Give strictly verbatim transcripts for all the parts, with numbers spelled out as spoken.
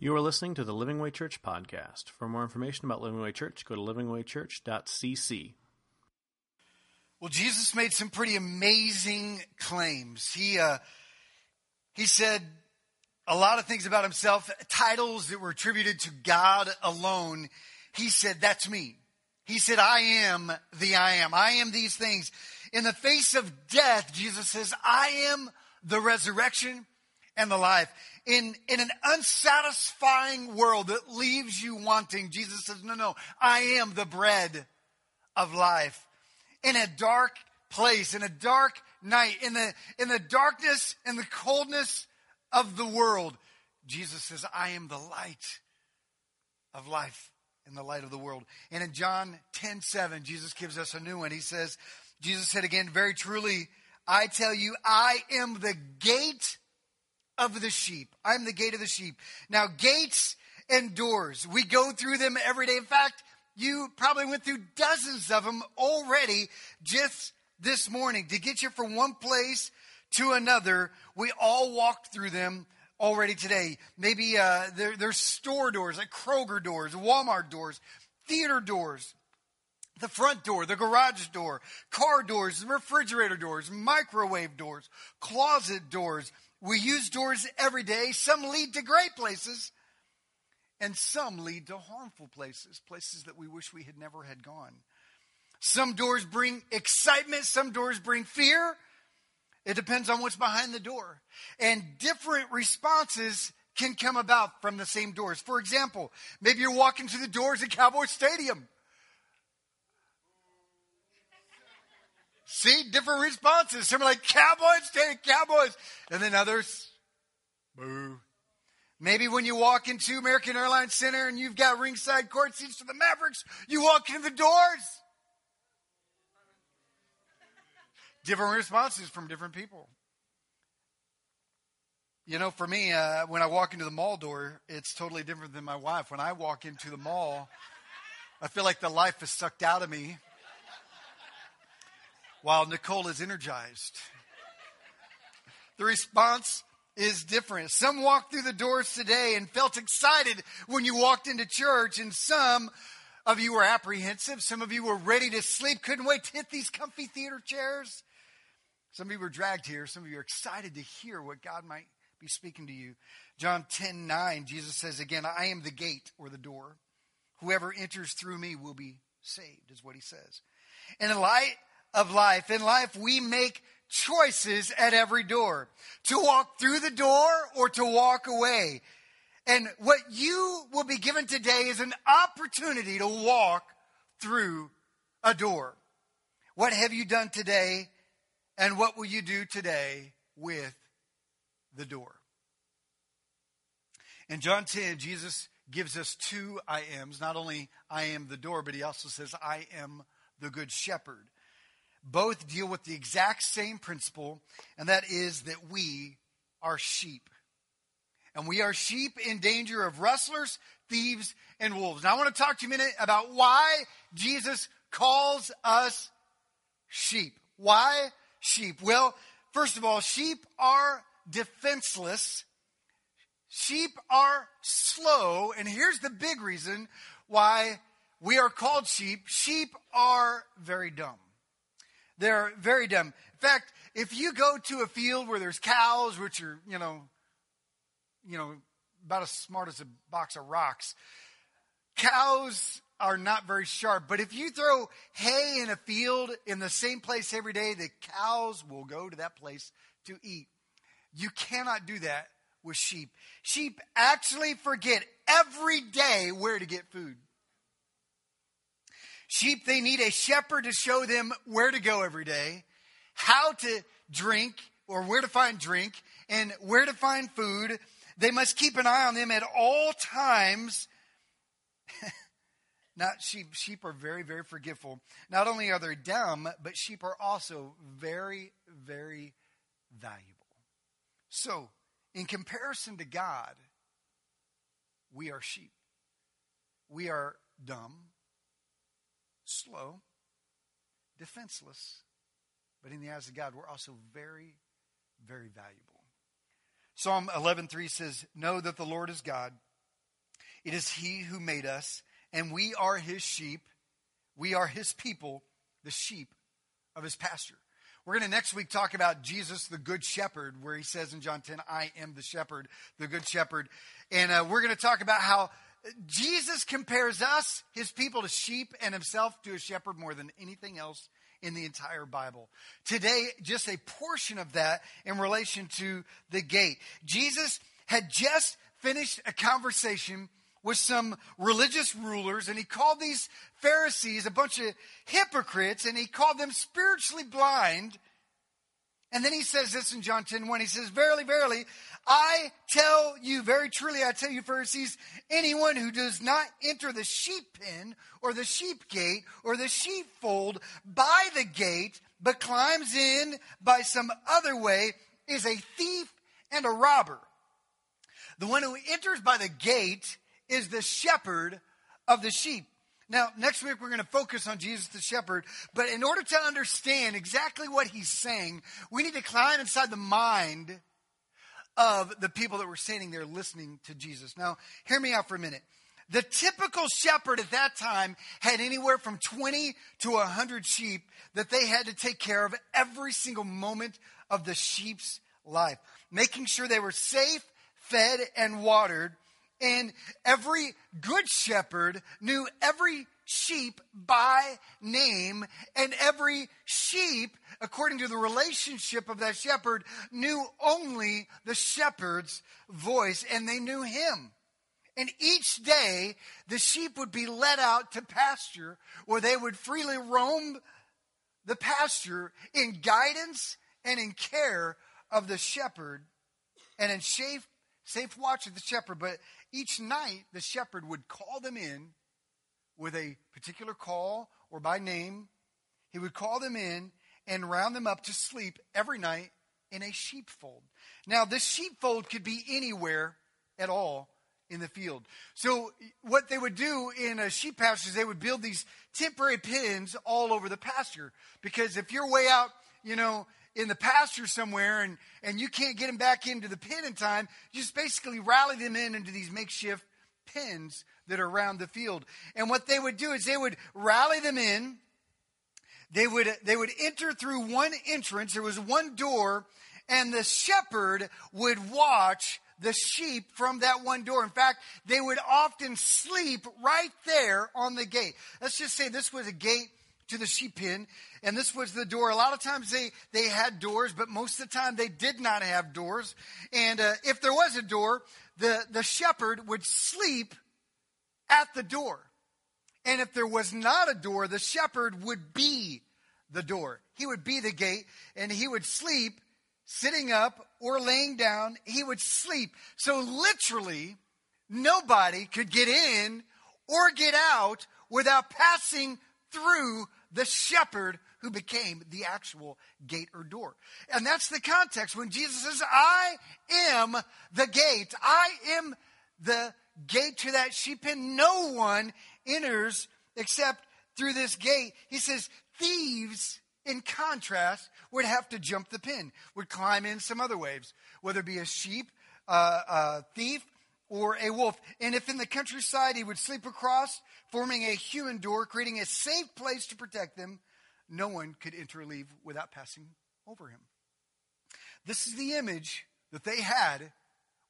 You are listening to the Living Way Church podcast. For more information about Living Way Church, go to living way church dot c c. Well, Jesus made some pretty amazing claims. He uh, he said a lot of things about himself, titles that were attributed to God alone. He said, that's me. He said, I am the I am. I am these things. In the face of death, Jesus says, I am the resurrection and the life. In, in an unsatisfying world that leaves you wanting, Jesus says, no, no, I am the bread of life. In a dark place, in a dark night, in the, in the darkness and the coldness of the world, Jesus says, I am the light of life and the light of the world. And in John ten seven, Jesus gives us a new one. He says, Jesus said again, very truly, I tell you, I am the gate of the sheep. I'm the gate of the sheep. Now, gates and doors, we go through them every day. In fact, you probably went through dozens of them already just this morning. To get you from one place to another, we all walked through them already today. Maybe uh, there, there's store doors, like Kroger doors, Walmart doors, theater doors, the front door, the garage door, car doors, refrigerator doors, microwave doors, closet doors. We use doors every day. Some lead to great places, and some lead to harmful places, places that we wish we had never had gone. Some doors bring excitement. Some doors bring fear. It depends on what's behind the door. And different responses can come about from the same doors. For example, maybe you're walking through the doors at Cowboy Stadium. See, different responses. Some are like, Cowboys, stay Cowboys. And then others, boo. Maybe when you walk into American Airlines Center and you've got ringside court seats for the Mavericks, you walk into the doors. Different responses from different people. You know, for me, uh, when I walk into the mall door, it's totally different than my wife. When I walk into the mall, I feel like the life is sucked out of me, while Nicole is energized. The response is different. Some walked through the doors today and felt excited when you walked into church, and some of you were apprehensive. Some of you were ready to sleep, couldn't wait to hit these comfy theater chairs. Some of you were dragged here. Some of you are excited to hear what God might be speaking to you. John ten nine, Jesus says again, I am the gate or the door. Whoever enters through me will be saved, is what he says. And in light of life. In life, we make choices at every door, to walk through the door or to walk away. And what you will be given today is an opportunity to walk through a door. What have you done today, and what will you do today with the door? In John ten, Jesus gives us two I ams. Not only I am the door, but he also says, I am the good shepherd. Both deal with the exact same principle, and that is that we are sheep. And we are sheep in danger of rustlers, thieves, and wolves. Now I want to talk to you a minute about why Jesus calls us sheep. Why sheep? Well, first of all, sheep are defenseless. Sheep are slow. And here's the big reason why we are called sheep. Sheep are very dumb. They're very dumb. In fact, if you go to a field where there's cows, which are, you know, you know, about as smart as a box of rocks, cows are not very sharp. But if you throw hay in a field in the same place every day, the cows will go to that place to eat. You cannot do that with sheep. Sheep actually forget every day where to get food. Sheep, they need a shepherd to show them where to go every day, how to drink or where to find drink, and where to find food. They must keep an eye on them at all times. Not sheep. Sheep are very, very forgetful. Not only are they dumb, but sheep are also very, very valuable. So, in comparison to God, we are sheep. We are dumb, slow, defenseless, but in the eyes of God, we're also very, very valuable. Psalm eleven three says, know that the Lord is God. It is he who made us, and we are his sheep. We are his people, the sheep of his pasture. We're going to next week talk about Jesus, the good shepherd, where he says in John ten, I am the shepherd, the good shepherd. And uh, we're going to talk about how Jesus compares us, his people, to sheep, and himself to a shepherd more than anything else in the entire Bible. Today, just a portion of that in relation to the gate. Jesus had just finished a conversation with some religious rulers, and he called these Pharisees a bunch of hypocrites, and he called them spiritually blind. And then he says this in John ten one, he says, verily, verily, I tell you, very truly, I tell you, Pharisees, anyone who does not enter the sheep pen or the sheep gate or the sheepfold by the gate, but climbs in by some other way, is a thief and a robber. The one who enters by the gate is the shepherd of the sheep. Now, next week we're going to focus on Jesus the shepherd, but in order to understand exactly what he's saying, we need to climb inside the mind of the people that were standing there listening to Jesus. Now, hear me out for a minute. The typical shepherd at that time had anywhere from twenty to one hundred sheep that they had to take care of every single moment of the sheep's life, making sure they were safe, fed, and watered. And every good shepherd knew every sheep by name, and every sheep, according to the relationship of that shepherd, knew only the shepherd's voice, and they knew him. And each day, the sheep would be led out to pasture, where they would freely roam the pasture in guidance and in care of the shepherd, and in safe, safe watch of the shepherd. But each night, the shepherd would call them in with a particular call or by name. He would call them in and round them up to sleep every night in a sheepfold. Now, this sheepfold could be anywhere at all in the field. So what they would do in a sheep pasture is they would build these temporary pens all over the pasture. Because if you're way out, you know, in the pasture somewhere, and, and you can't get them back into the pen in time, just basically rally them in into these makeshift pens that are around the field. And what they would do is they would rally them in. They would they would enter through one entrance. There was one door, and the shepherd would watch the sheep from that one door. In fact, they would often sleep right there on the gate. Let's just say this was a gate to the sheep pen, and this was the door. A lot of times they, they had doors, but most of the time they did not have doors. And uh, if there was a door, the, the shepherd would sleep at the door. And if there was not a door, the shepherd would be the door. He would be the gate, and he would sleep sitting up or laying down. He would sleep. So literally nobody could get in or get out without passing through the shepherd who became the actual gate or door. And that's the context when Jesus says, I am the gate. I am the gate to that sheep pen. No one enters except through this gate. He says, thieves, in contrast, would have to jump the pen, would climb in some other ways, whether it be a sheep, uh, a thief, or a wolf. And if in the countryside, he would sleep across, forming a human door, creating a safe place to protect them. No one could enter or leave without passing over him. This is the image that they had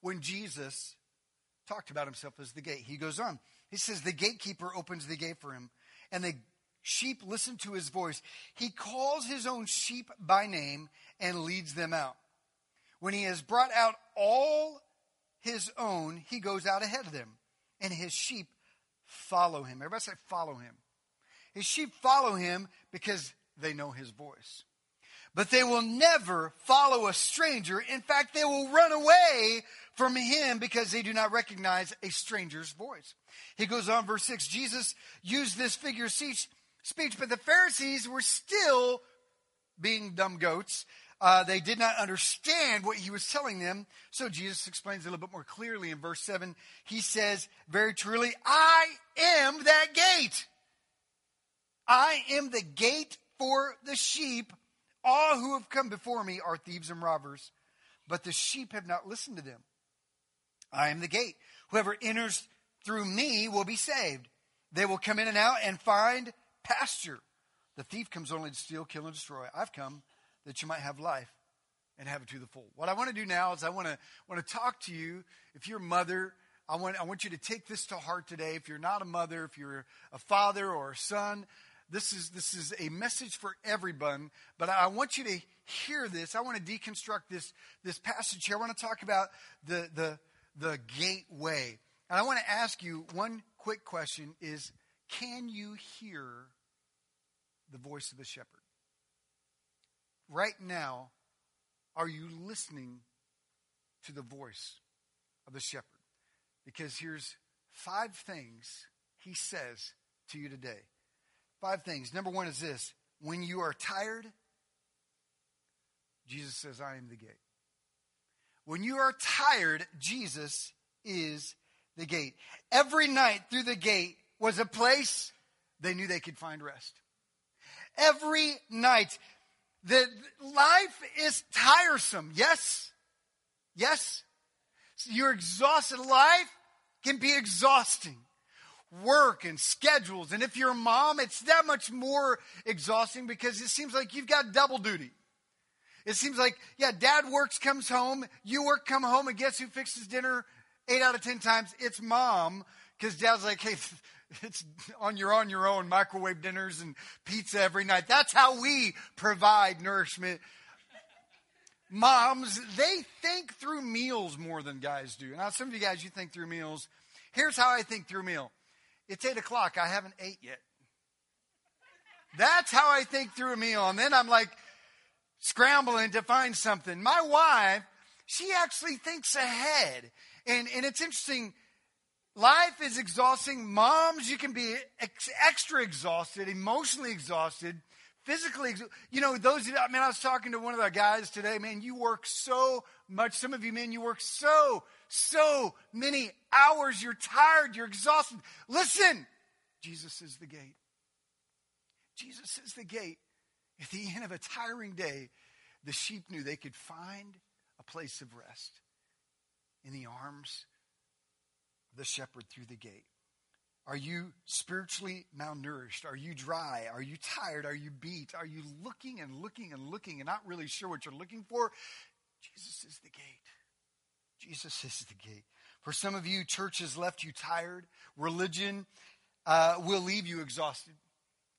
when Jesus talked about himself as the gate. He goes on. He says, the gatekeeper opens the gate for him, and the sheep listen to his voice. He calls his own sheep by name and leads them out. When he has brought out all his own, he goes out ahead of them, and his sheep follow him. Everybody say, follow him. His sheep follow him because they know his voice. But they will never follow a stranger. In fact, they will run away from him because they do not recognize a stranger's voice. He goes on, verse six, Jesus used this figure of speech, but the Pharisees were still being dumb goats. Uh, they did not understand what he was telling them. So Jesus explains a little bit more clearly in verse seven. He says, very truly, I am that gate. I am the gate for the sheep. All who have come before me are thieves and robbers, but the sheep have not listened to them. I am the gate. Whoever enters through me will be saved. They will come in and out and find pasture. The thief comes only to steal, kill, and destroy. I've come that you might have life and have it to the full. What I want to do now is I want to want to talk to you. If you're a mother, I want I want you to take this to heart today. If you're not a mother, if you're a father or a son, this is this is a message for everyone. But I want you to hear this. I want to deconstruct this this passage here. I want to talk about the the the gateway. And I want to ask you one quick question is, can you hear the voice of the shepherd? Right now, are you listening to the voice of the shepherd? Because here's five things he says to you today. Five things. Number one is this. When you are tired, Jesus says, I am the gate. When you are tired, Jesus is the gate. Every night through the gate was a place they knew they could find rest. Every night. The life is tiresome. Yes. Yes. Your exhausted life can be exhausting. Work and schedules. And if you're a mom, it's that much more exhausting because it seems like you've got double duty. It seems like, yeah, dad works, comes home. You work, come home. And guess who fixes dinner eight out of ten times? It's mom. Because dad's like, hey, it's on your, on your own, microwave dinners and pizza every night. That's how we provide nourishment. Moms, they think through meals more than guys do. Now, some of you guys, you think through meals. Here's how I think through meal. It's eight o'clock. I haven't ate yet. That's how I think through a meal. And then I'm like scrambling to find something. My wife, she actually thinks ahead. And, and it's interesting. Life is exhausting. Moms, you can be ex- extra exhausted, emotionally exhausted, physically exhausted. You know, those, I mean, I was talking to one of the guys today. Man, you work so much. Some of you men, you work so, so many hours. You're tired. You're exhausted. Listen, Jesus is the gate. Jesus is the gate. At the end of a tiring day, the sheep knew they could find a place of rest in the arms of the shepherd through the gate. Are you spiritually malnourished? Are you dry? Are you tired? Are you beat? Are you looking and looking and looking and not really sure what you're looking for? Jesus is the gate. Jesus is the gate. For some of you, church has left you tired. Religion uh, will leave you exhausted.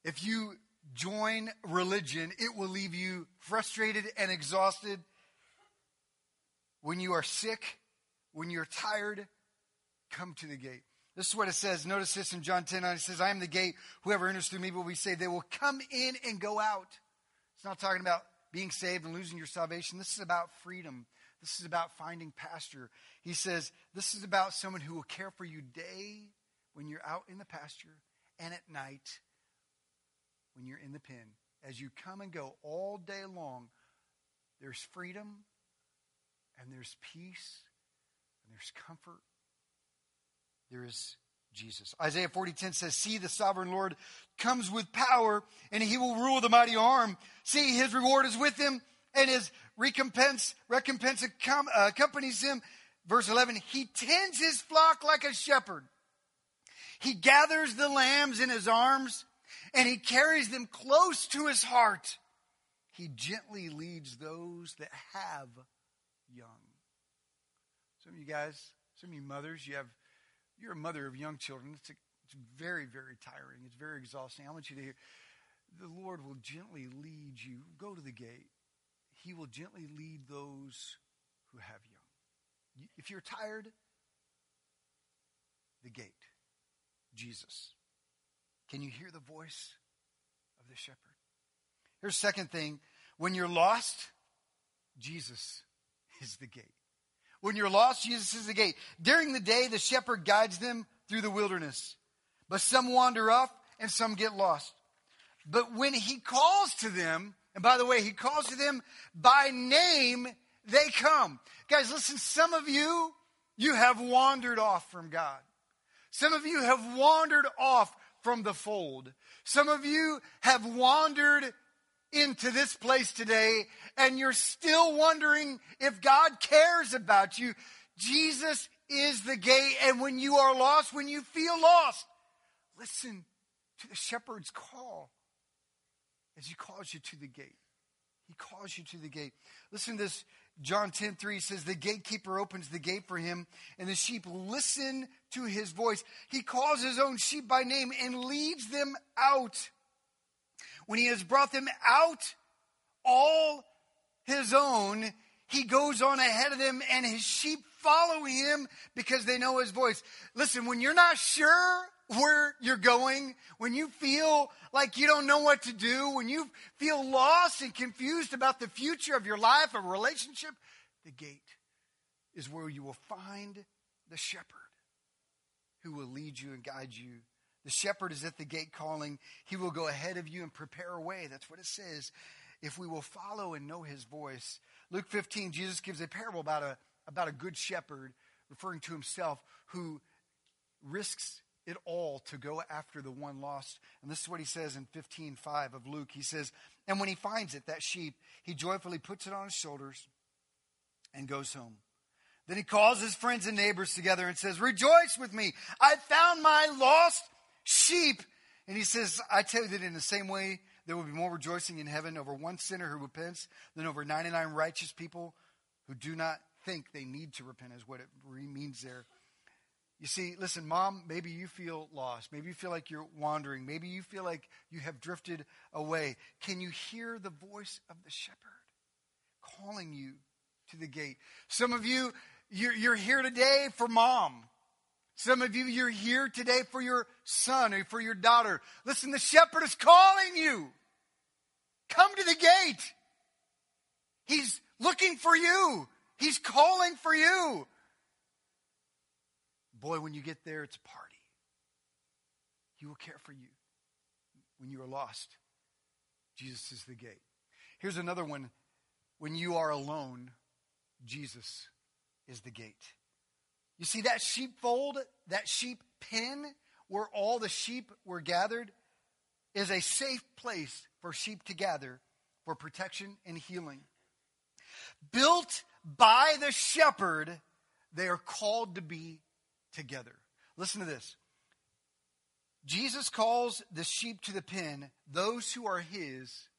If you join religion, it will leave you frustrated and exhausted. When you are sick, when you're tired, come to the gate. This is what it says. Notice this in John ten nine. It says, I am the gate. Whoever enters through me will be saved. They will come in and go out. It's not talking about being saved and losing your salvation. This is about freedom. This is about finding pasture. He says, this is about someone who will care for you day when you're out in the pasture and at night when you're in the pen. As you come and go all day long, there's freedom and there's peace and there's comfort. There is Jesus. Isaiah forty ten says, see, the sovereign Lord comes with power, and he will rule the mighty arm. See, his reward is with him, and his recompense, recompense accompanies him. Verse eleven, he tends his flock like a shepherd. He gathers the lambs in his arms, and he carries them close to his heart. He gently leads those that have young. Some of you guys, some of you mothers, you have You're a mother of young children. It's, a, it's very, very tiring. It's very exhausting. I want you to hear, the Lord will gently lead you. Go to the gate. He will gently lead those who have young. If you're tired, the gate, Jesus. Can you hear the voice of the shepherd? Here's the second thing. When you're lost, Jesus is the gate. When you're lost, Jesus is the gate. During the day, the shepherd guides them through the wilderness. But some wander off and some get lost. But when he calls to them, and by the way, he calls to them by name, they come. Guys, listen, some of you, you have wandered off from God. Some of you have wandered off from the fold. Some of you have wandered into this place today, and you're still wondering if God cares about you. Jesus is the gate. And when you are lost, when you feel lost, listen to the shepherd's call as he calls you to the gate. He calls you to the gate. Listen to this. John ten three says, the gatekeeper opens the gate for him, and the sheep listen to his voice. He calls his own sheep by name and leads them out. When he has brought them out, all his own, he goes on ahead of them, and his sheep follow him because they know his voice. Listen, when you're not sure where you're going, when you feel like you don't know what to do, when you feel lost and confused about the future of your life or relationship, the gate is where you will find the shepherd who will lead you and guide you. The shepherd is at the gate calling. He will go ahead of you and prepare a way. That's what it says. If we will follow and know his voice. Luke fifteen, Jesus gives a parable about a, about a good shepherd, referring to himself, who risks it all to go after the one lost. And this is what he says in fifteen five of Luke. He says, and when he finds it, that sheep, he joyfully puts it on his shoulders and goes home. Then he calls his friends and neighbors together and says, rejoice with me, I found my lost sheep. And he says, I tell you that in the same way, there will be more rejoicing in heaven over one sinner who repents than over ninety-nine righteous people who do not think they need to repent, is what it means there. You see, listen, mom, maybe you feel lost. Maybe you feel like you're wandering. Maybe you feel like you have drifted away. Can you hear the voice of the shepherd calling you to the gate? Some of you, you're, you're here today for mom. Some of you, you're here today for your son or for your daughter. Listen, the shepherd is calling you. Come to the gate. He's looking for you. He's calling for you. Boy, when you get there, it's a party. He will care for you when you are lost. Jesus is the gate. Here's another one. When you are alone, Jesus is the gate. You see that sheepfold, that sheep pen where all the sheep were gathered, is a safe place for sheep to gather for protection and healing. Built by the shepherd, they are called to be together. Listen to this. Jesus calls the sheep to the pen. Those who are his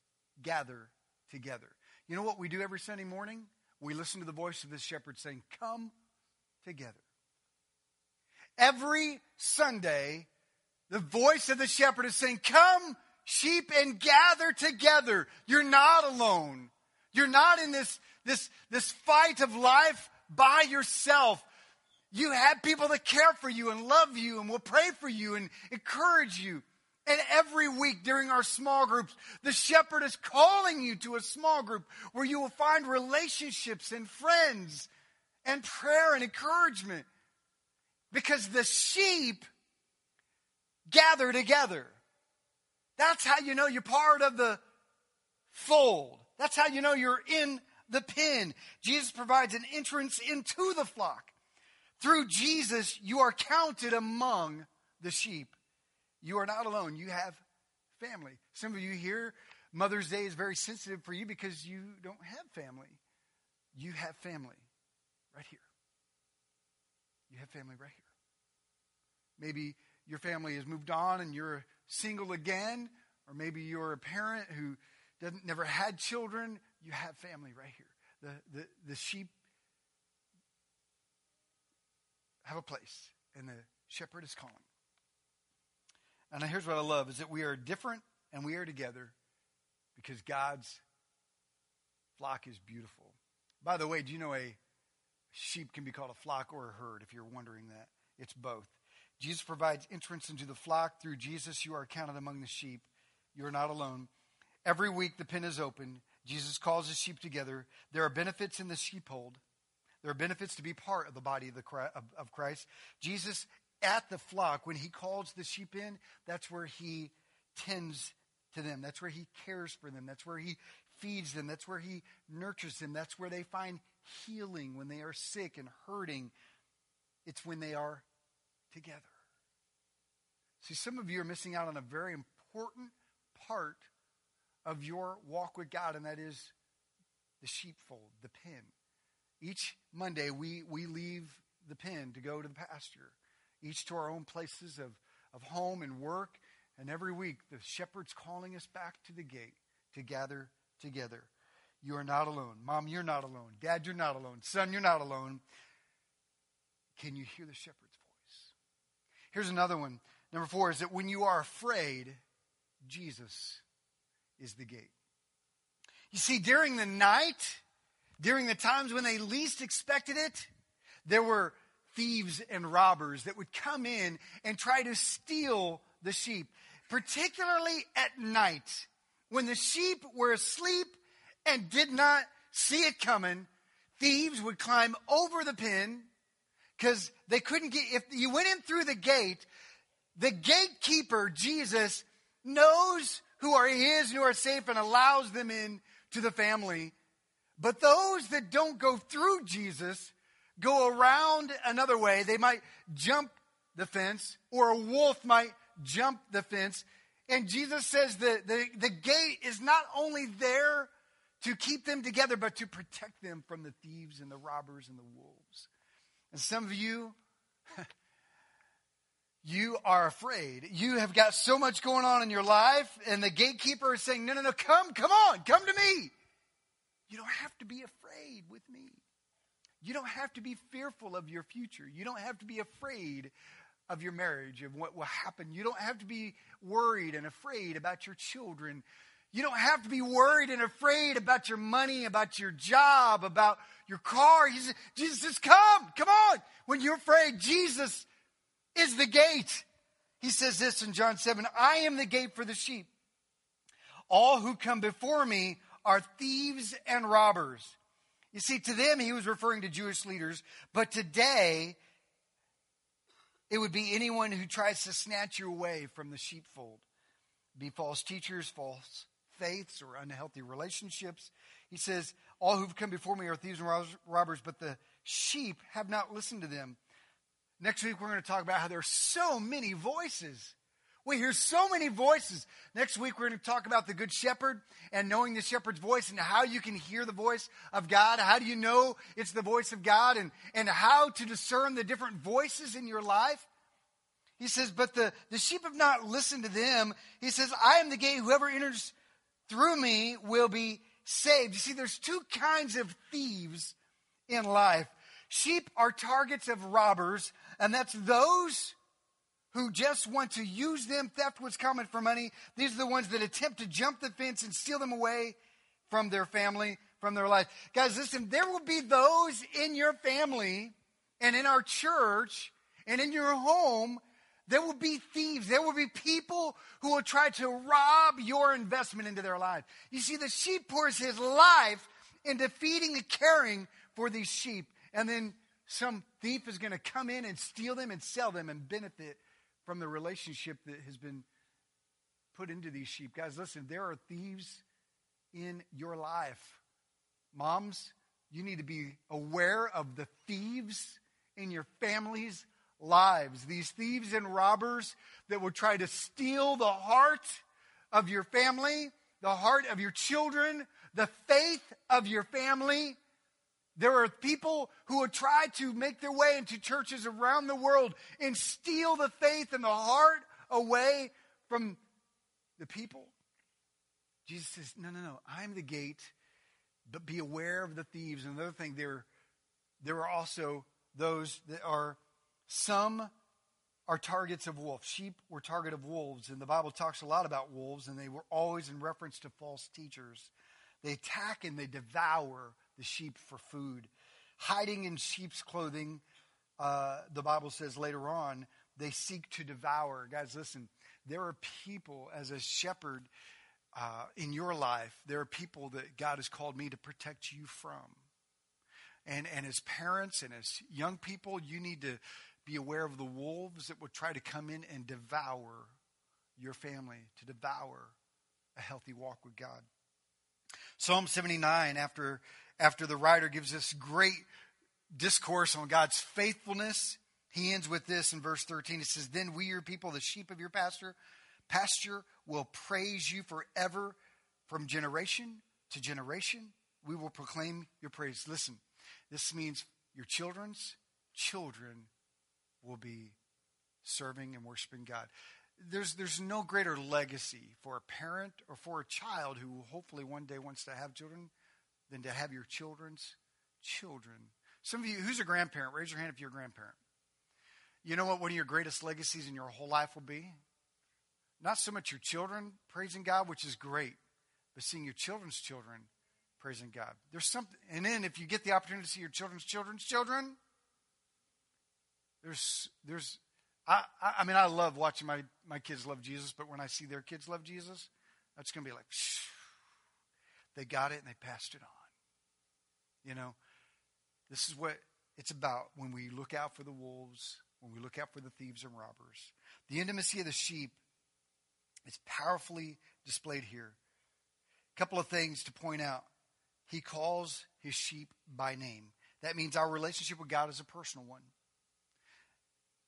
gather together. You know what we do every Sunday morning? We listen to the voice of the shepherd saying, come together. Every Sunday, the voice of the shepherd is saying, come, sheep, and gather together. You're not alone. You're not in this, this, this fight of life by yourself. You have people that care for you and love you and will pray for you and encourage you. And every week during our small groups, the shepherd is calling you to a small group where you will find relationships and friends and prayer and encouragement. Because the sheep gather together. That's how you know you're part of the fold. That's how you know you're in the pen. Jesus provides an entrance into the flock. Through Jesus, you are counted among the sheep. You are not alone. You have family. Some of you here, Mother's Day is very sensitive for you because you don't have family. You have family right here. You have family right here. Maybe your family has moved on and you're single again, or maybe you're a parent who doesn't never had children. You have family right here. The the, the sheep have a place, and the shepherd is calling. And here's what I love, is that we are different and we are together because God's flock is beautiful. By the way, do you know a sheep can be called a flock or a herd, if you're wondering that? It's both. Jesus provides entrance into the flock. Through Jesus, you are counted among the sheep. You are not alone. Every week, the pen is open. Jesus calls his sheep together. There are benefits in the sheepfold. There are benefits to be part of the body of, the, of Christ. Jesus at the flock, when he calls the sheep in, that's where he tends to them. That's where he cares for them. That's where he feeds them. That's where he nurtures them. That's where they find healing when they are sick and hurting. It's when they are together. See, some of you are missing out on a very important part of your walk with God, and that is the sheepfold, the pen. Each Monday, we, we leave the pen to go to the pasture, each to our own places of, of home and work. And every week, the shepherd's calling us back to the gate to gather together. You are not alone. Mom, you're not alone. Dad, you're not alone. Son, you're not alone. Can you hear the shepherd's voice? Here's another one. Number four is that when you are afraid, Jesus is the gate. You see, during the night, during the times when they least expected it, there were thieves and robbers that would come in and try to steal the sheep, particularly at night when the sheep were asleep and did not see it coming. Thieves would climb over the pen because they couldn't get, if you went in through the gate, the gatekeeper, Jesus, knows who are his and who are safe and allows them in to the family. But those that don't go through Jesus go around another way. They might jump the fence, or a wolf might jump the fence. And Jesus says that the, the gate is not only there to keep them together, but to protect them from the thieves and the robbers and the wolves. And some of you, you are afraid. You have got so much going on in your life, and the gatekeeper is saying, no, no, no, come, come on, come to me. You don't have to be afraid with me. You don't have to be fearful of your future. You don't have to be afraid of your marriage, of what will happen. You don't have to be worried and afraid about your children. You don't have to be worried and afraid about your money, about your job, about your car. He says, Jesus says, come, come on. When you're afraid, Jesus is the gate. He says this in John seven, I am the gate for the sheep. All who come before me are thieves and robbers. You see, to them, he was referring to Jewish leaders. But today, it would be anyone who tries to snatch you away from the sheepfold. Be false teachers, false faiths, or unhealthy relationships. He says, all who've come before me are thieves and robbers, but the sheep have not listened to them. Next week, we're going to talk about how there are so many voices. We hear so many voices. Next week, we're going to talk about the Good Shepherd and knowing the shepherd's voice and how you can hear the voice of God. How do you know it's the voice of God, and, and how to discern the different voices in your life? He says, but the, the sheep have not listened to them. He says, I am the gate. Whoever enters through me will be saved. You see, there's two kinds of thieves in life. Sheep are targets of robbers, and that's those who just want to use them. Theft was common for money. These are the ones that attempt to jump the fence and steal them away from their family, from their life. Guys, listen, there will be those in your family and in our church and in your home. There will be thieves. There will be people who will try to rob your investment into their life. You see, the sheep pours his life into feeding and caring for these sheep. And then some thief is going to come in and steal them and sell them and benefit from the relationship that has been put into these sheep. Guys, listen, there are thieves in your life. Moms, you need to be aware of the thieves in your family's lives. These thieves and robbers that will try to steal the heart of your family, the heart of your children, the faith of your family. There are people who would try to make their way into churches around the world and steal the faith and the heart away from the people. Jesus says, no, no, no, I'm the gate, but be aware of the thieves. And another thing, there, there are also those that are, some are targets of wolves. Sheep were target of wolves, and the Bible talks a lot about wolves, and they were always in reference to false teachers. They attack and they devour the sheep for food. Hiding in sheep's clothing, uh, the Bible says later on, they seek to devour. Guys, listen, there are people as a shepherd uh, in your life, there are people that God has called me to protect you from. And, and as parents and as young people, you need to be aware of the wolves that will try to come in and devour your family, to devour a healthy walk with God. Psalm seventy-nine, after after the writer gives this great discourse on God's faithfulness, he ends with this in verse thirteen. It says, then we, your people, the sheep of your pasture, pasture will praise you forever. From generation to generation, we will proclaim your praise. Listen, this means your children's, children will be serving and worshiping God. There's there's no greater legacy for a parent or for a child who hopefully one day wants to have children than to have your children's children. Some of you, who's a grandparent? Raise your hand if you're a grandparent. You know what one of your greatest legacies in your whole life will be? Not so much your children praising God, which is great, but seeing your children's children praising God. There's something, and then if you get the opportunity to see your children's children's children, there's, there's, I, I, I mean, I love watching my, my kids love Jesus, but when I see their kids love Jesus, that's going to be like, shh, they got it and they passed it on. You know, this is what it's about when we look out for the wolves, when we look out for the thieves and robbers. The intimacy of the sheep is powerfully displayed here. A couple of things to point out. He calls his sheep by name. That means our relationship with God is a personal one.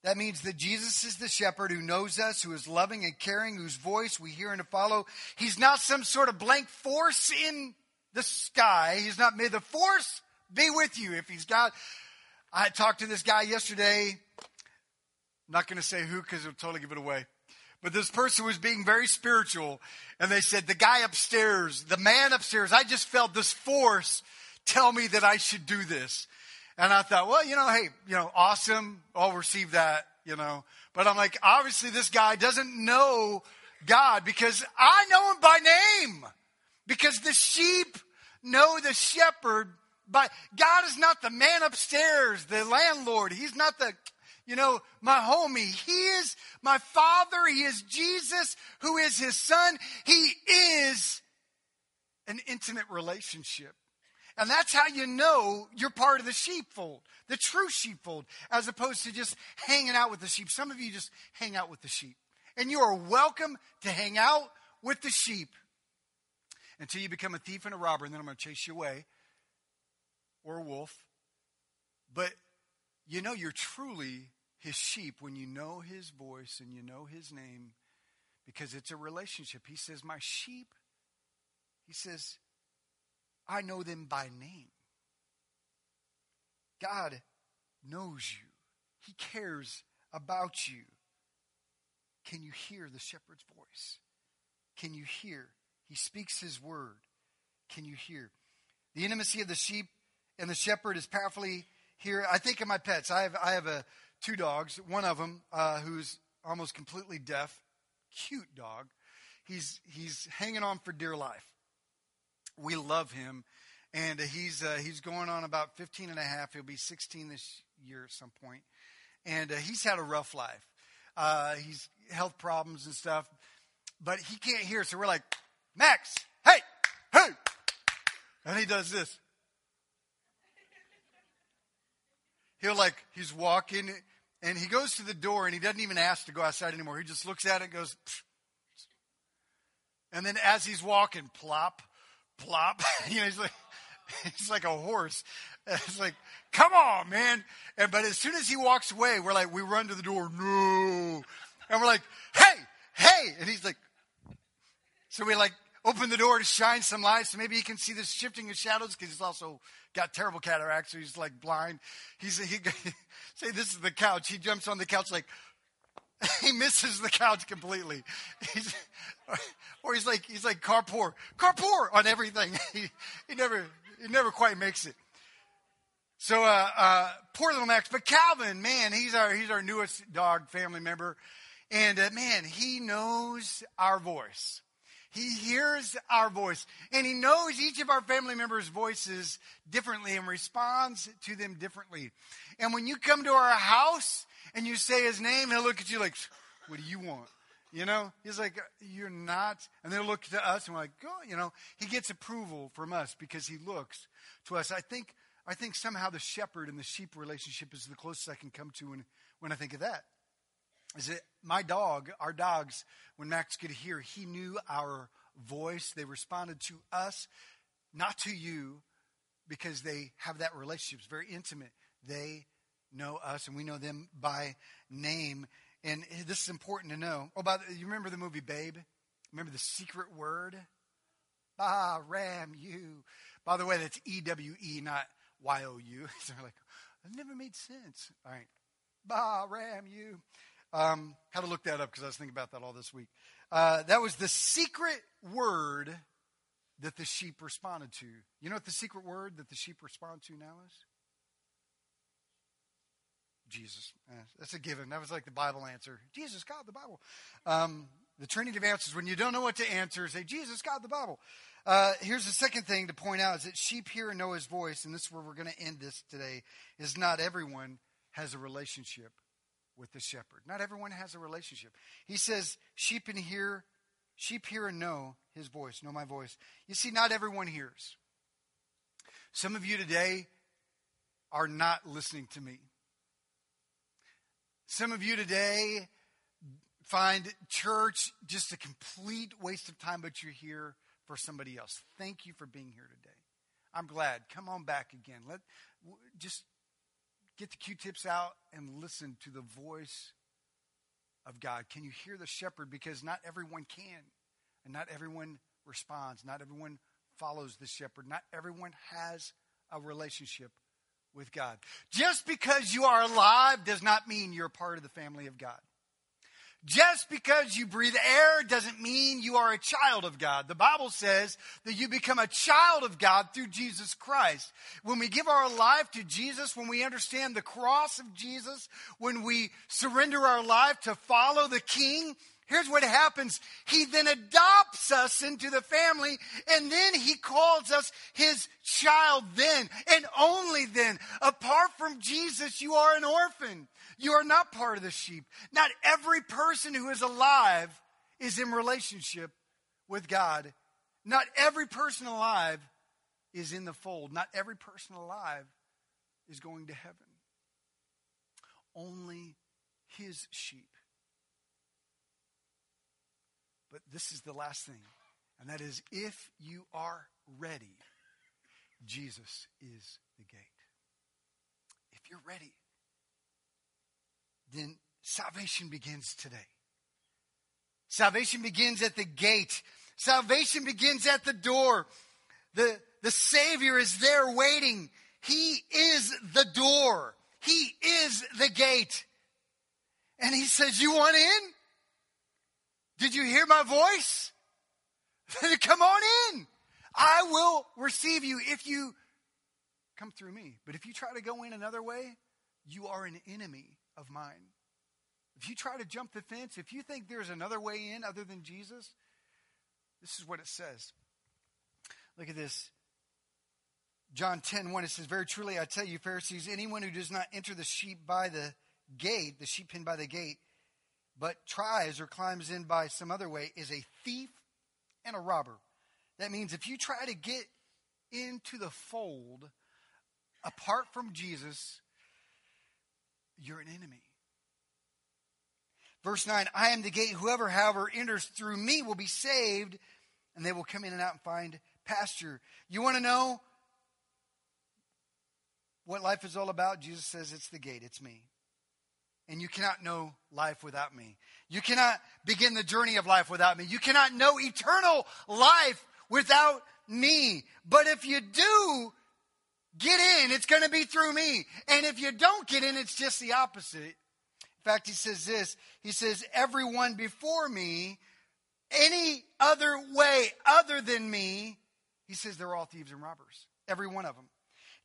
That means that Jesus is the shepherd who knows us, who is loving and caring, whose voice we hear and to follow. He's not some sort of blank force in the sky. He's not, may the force be with you. If he's God, I talked to this guy yesterday. I'm not going to say who because it'll totally give it away. But this person was being very spiritual. And they said, the guy upstairs, the man upstairs, I just felt this force tell me that I should do this. And I thought, well, you know, hey, you know, awesome. I'll receive that, you know. But I'm like, obviously this guy doesn't know God because I know him by name. Because the sheep know the shepherd. But God is not the man upstairs, the landlord. He's not the, you know, my homie. He is my Father. He is Jesus, who is his Son. He is an intimate relationship. And that's how you know you're part of the sheepfold, the true sheepfold, as opposed to just hanging out with the sheep. Some of you just hang out with the sheep. And you are welcome to hang out with the sheep until you become a thief and a robber, and then I'm going to chase you away, or a wolf. But you know you're truly his sheep when you know his voice and you know his name, because it's a relationship. He says, my sheep, he says, I know them by name. God knows you. He cares about you. Can you hear the shepherd's voice? Can you hear? He speaks his word. Can you hear? The intimacy of the sheep and the shepherd is powerfully here. I think of my pets. I have I have a, two dogs. One of them uh, who's almost completely deaf. Cute dog. He's he's hanging on for dear life. We love him, and he's uh, he's going on about fifteen and a half. He'll be sixteen this year at some point, and uh, he's had a rough life. Uh, he's health problems and stuff, but he can't hear, so we're like, Max, hey, hey, and he does this. He'll like, he's walking, and he goes to the door, and he doesn't even ask to go outside anymore. He just looks at it and goes, psh. And then as he's walking, plop. Plop, you know, he's like, he's like a horse. It's like, come on, man. And but as soon as he walks away, we're like, we run to the door, no. And we're like, hey, hey. And he's like, so we like open the door to shine some light so maybe he can see this shifting of shadows, because he's also got terrible cataracts, so he's like blind. He's he say this is the couch. He jumps on the couch like. He misses the couch completely. He's, or he's like, he's like car poor, car poor on everything. He, he never, he never quite makes it. So, uh, uh, poor little Max, but Calvin, man, he's our, he's our newest dog family member. And uh, man, he knows our voice. He hears our voice, and he knows each of our family members' voices differently and responds to them differently. And when you come to our house and you say his name, he'll look at you like, what do you want? You know, he's like, you're not. And they'll look to us and we're like, go, oh, you know, he gets approval from us because he looks to us. I think, I think somehow the shepherd and the sheep relationship is the closest I can come to when, when I think of that. Is it my dog, our dogs, when Max could hear, he knew our voice. They responded to us, not to you, because they have that relationship. It's very intimate. They know us, and we know them by name. And this is important to know. Oh, by the, you remember the movie Babe? Remember the secret word? Bah ram you. By the way, that's E W E, not Y O U. So we're like, That never made sense. All right. Bah ram you. Um, had to look that up because I was thinking about that all this week. Uh, that was the secret word that the sheep responded to. You know what the secret word that the sheep respond to now is? Jesus. That's a given. That was like the Bible answer. Jesus, God, the Bible. Um, the trinity of answers. When you don't know what to answer, say, Jesus, God, the Bible. Uh, here's the second thing to point out is that sheep hear and know his voice, and this is where we're going to end this today, is not everyone has a relationship with the shepherd. Not everyone has a relationship. He says, sheep and hear, sheep hear and know his voice, know my voice. You see, not everyone hears. Some of you today are not listening to me. Some of you today find church just a complete waste of time, but you're here for somebody else. Thank you for being here today. I'm glad. Come on back again. Let just get the Q-tips out and listen to the voice of God. Can you hear the shepherd? Because not everyone can, and not everyone responds. Not everyone follows the shepherd. Not everyone has a relationship with God. Just because you are alive does not mean you're part of the family of God. Just because you breathe air doesn't mean you are a child of God. The Bible says that you become a child of God through Jesus Christ. When we give our life to Jesus, when we understand the cross of Jesus, when we surrender our life to follow the King, here's what happens. He then adopts us into the family, and then he calls us his child then, and only then. Apart from Jesus, you are an orphan. You are not part of the sheep. Not every person who is alive is in relationship with God. Not every person alive is in the fold. Not every person alive is going to heaven. Only his sheep. But this is the last thing, and that is, if you are ready, Jesus is the gate. If you're ready, then salvation begins today. Salvation begins at the gate. Salvation begins at the door. The, the Savior is there waiting. He is the door. He is the gate. And he says, you want in? Did you hear my voice? Come on in. I will receive you if you come through me. But if you try to go in another way, you are an enemy of mine. If you try to jump the fence, if you think there's another way in other than Jesus, this is what it says. Look at this. John ten one, it says, very truly I tell you, Pharisees, anyone who does not enter the sheep by the gate, the sheep pen by the gate, but tries or climbs in by some other way is a thief and a robber. That means if you try to get into the fold apart from Jesus, you're an enemy. Verse nine, I am the gate. Whoever, however, enters through me will be saved, and they will come in and out and find pasture. You want to know what life is all about? Jesus says it's the gate. It's me. And you cannot know life without me. You cannot begin the journey of life without me. You cannot know eternal life without me. But if you do get in, it's going to be through me. And if you don't get in, it's just the opposite. In fact, he says this. He says, everyone before me, any other way other than me, he says they're all thieves and robbers. Every one of them.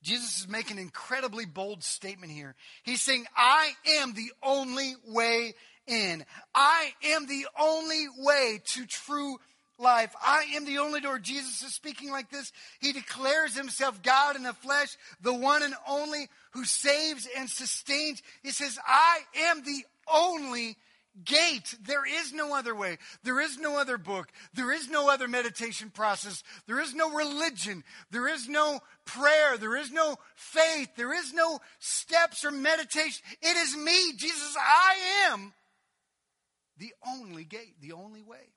Jesus is making an incredibly bold statement here. He's saying, I am the only way in. I am the only way to true life. I am the only door. Jesus is speaking like this. He declares himself God in the flesh, the one and only who saves and sustains. He says, I am the only gate. There is no other way. There is no other book. There is no other meditation process. There is no religion. There is no prayer. There is no faith. There is no steps or meditation. It is me, Jesus. I am the only gate, the only way.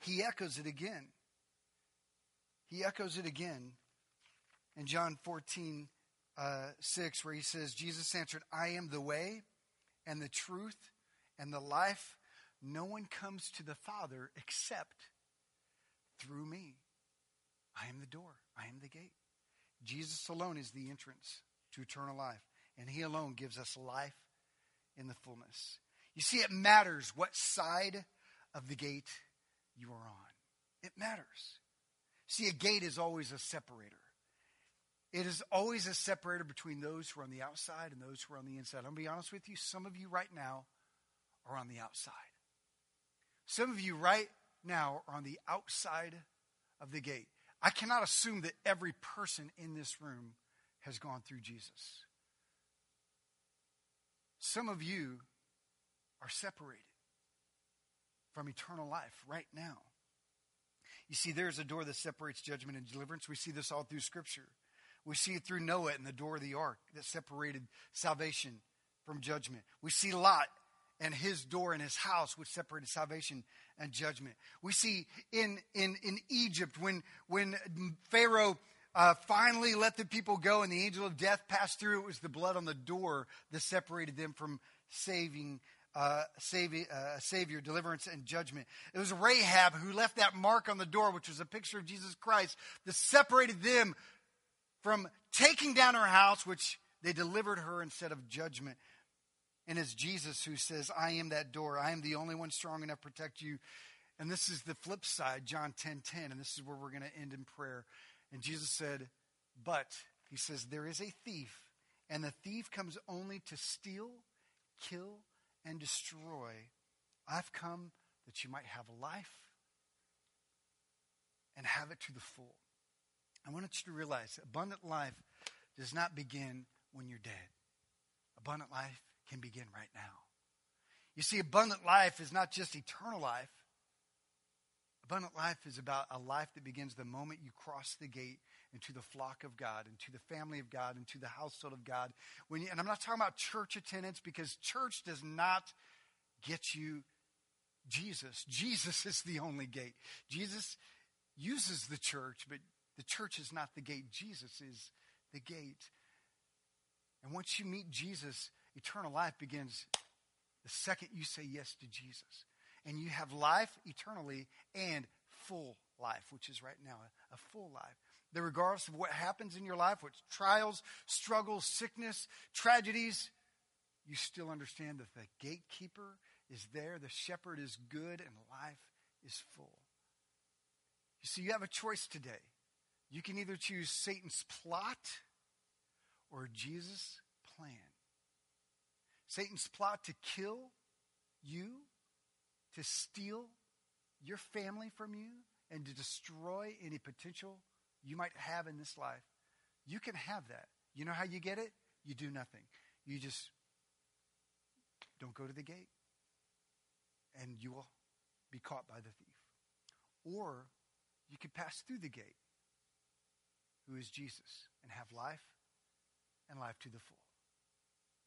He echoes it again. He echoes it again in John fourteen, six, where he says, Jesus answered, I am the way and the truth and the life. No one comes to the Father except through me. I am the door. I am the gate. Jesus alone is the entrance. to eternal life. And he alone gives us life in the fullness. You see, it matters what side of the gate you are on. It matters. See, a gate is always a separator. It is always a separator between those who are on the outside and those who are on the inside. I'm going to be honest with you. Some of you right now are on the outside. Some of you right now are on the outside of the gate. I cannot assume that every person in this room has gone through Jesus. Some of you are separated from eternal life right now. You see, there's a door that separates judgment and deliverance. We see this all through Scripture. We see it through Noah and the door of the ark that separated salvation from judgment. We see Lot and his door and his house, which separated salvation and judgment. We see in in, in Egypt when, when Pharaoh uh, finally let the people go and the angel of death passed through, it was the blood on the door that separated them from saving Uh, savior, uh, savior, deliverance, and judgment. It was Rahab who left that mark on the door, which was a picture of Jesus Christ, that separated them from taking down her house, which they delivered her instead of judgment. And it's Jesus who says, I am that door. I am the only one strong enough to protect you. And this is the flip side, John ten ten, and this is where we're going to end in prayer. And Jesus said, but, he says, there is a thief, and the thief comes only to steal, kill, and destroy. I've come that you might have life and have it to the full. I want you to realize abundant life does not begin when you're dead. Abundant life can begin right now. You see, abundant life is not just eternal life. Abundant life is about a life that begins the moment you cross the gate into the flock of God, into the family of God, into the household of God. When you, and I'm not talking about church attendance, because church does not get you Jesus. Jesus is the only gate. Jesus uses the church, but the church is not the gate. Jesus is the gate. And once you meet Jesus, eternal life begins the second you say yes to Jesus. And you have life eternally and full life, which is right now a, a full life. That regardless of what happens in your life, what trials, struggles, sickness, tragedies, you still understand that the gatekeeper is there, the shepherd is good, and life is full. You see, you have a choice today. You can either choose Satan's plot or Jesus' plan. Satan's plot to kill you, to steal your family from you, and to destroy any potential you might have in this life. You can have that. You know how you get it? You do nothing. You just don't go to the gate, and you will be caught by the thief. Or you could pass through the gate, who is Jesus, and have life and life to the full.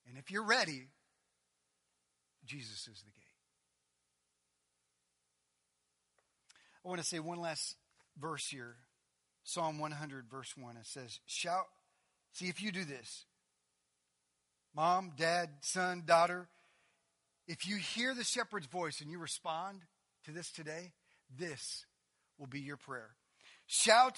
And if you're ready, Jesus is the gate. I want to say one last verse here. Psalm one hundred, verse one, it says, shout. See, if you do this, mom, dad, son, daughter, if you hear the shepherd's voice and you respond to this today, this will be your prayer. Shout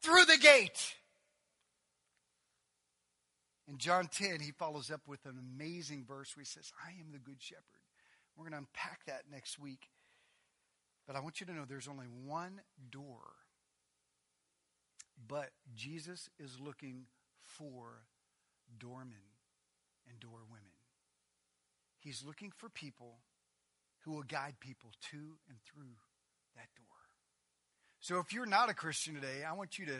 through the gate. In John ten, he follows up with an amazing verse where he says, I am the good shepherd. We're going to unpack that next week. But I want you to know there's only one door. But Jesus is looking for doormen and doorwomen. He's looking for people who will guide people to and through that door. So if you're not a Christian today, I want you to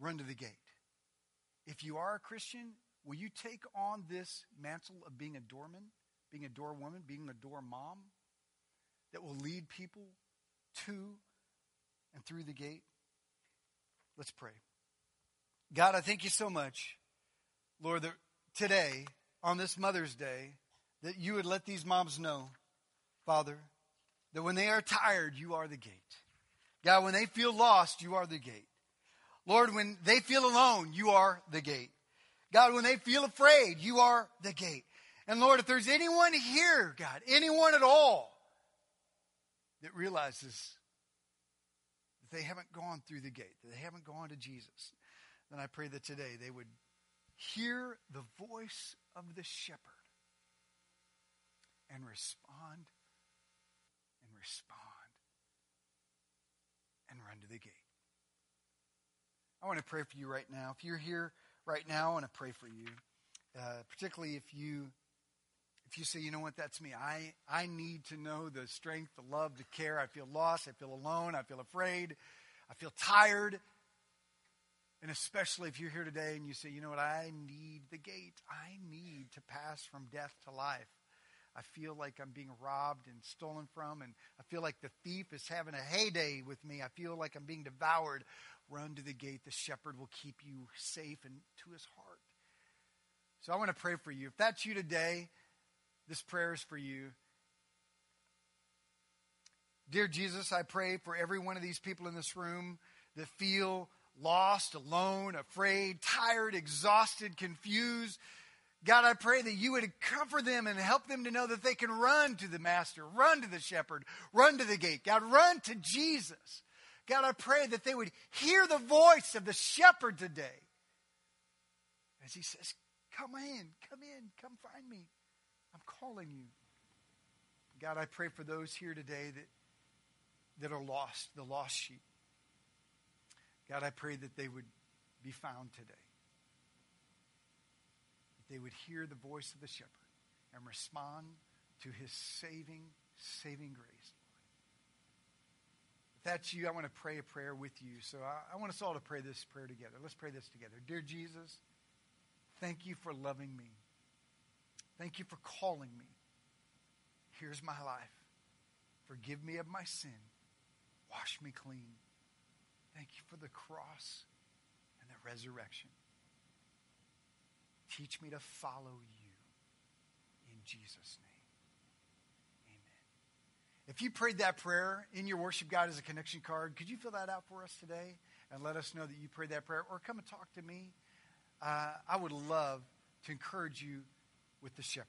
run to the gate. If you are a Christian, will you take on this mantle of being a doorman, being a doorwoman, being a door mom that will lead people to and through the gate? Let's pray. God, I thank you so much Lord, that today, on this Mother's Day, that you would let these moms know, Father, that when they are tired, you are the gate. God, when they feel lost, you are the gate. Lord, when they feel alone, you are the gate. God, when they feel afraid, you are the gate. And Lord, if there's anyone here, God, anyone at all, that realizes that they haven't gone through the gate, that they haven't gone to Jesus, then I pray that today they would hear the voice of the shepherd and respond and respond and run to the gate. I want to pray for you right now. If you're here right now, I want to pray for you, uh, particularly if you if you say, you know what, that's me. I, I need to know the strength, the love, the care. I feel lost. I feel alone. I feel afraid. I feel tired. And especially if you're here today and you say, you know what, I need the gate. I need to pass from death to life. I feel like I'm being robbed and stolen from, and I feel like the thief is having a heyday with me. I feel like I'm being devoured. Run to the gate. The shepherd will keep you safe and to his heart. So I want to pray for you. If that's you today, this prayer is for you. Dear Jesus, I pray for every one of these people in this room that feel lost, alone, afraid, tired, exhausted, confused. God, I pray that you would comfort them and help them to know that they can run to the master, run to the shepherd, run to the gate. God, run to Jesus. God, I pray that they would hear the voice of the shepherd today as he says, come in, come in, come find me. I'm calling you. God, I pray for those here today that that are lost, the lost sheep. God, I pray that they would be found today. They would hear the voice of the shepherd and respond to his saving, saving grace. If that's you, I want to pray a prayer with you. So I, I want us all to pray this prayer together. Let's pray this together. Dear Jesus, thank you for loving me. Thank you for calling me. Here's my life. Forgive me of my sin. Wash me clean. Thank you for the cross and the resurrection. Teach me to follow you in Jesus' name. Amen. If you prayed that prayer, in your worship guide is a connection card. Could you fill that out for us today and let us know that you prayed that prayer? Or come and talk to me. Uh, I would love to encourage you with the shepherd.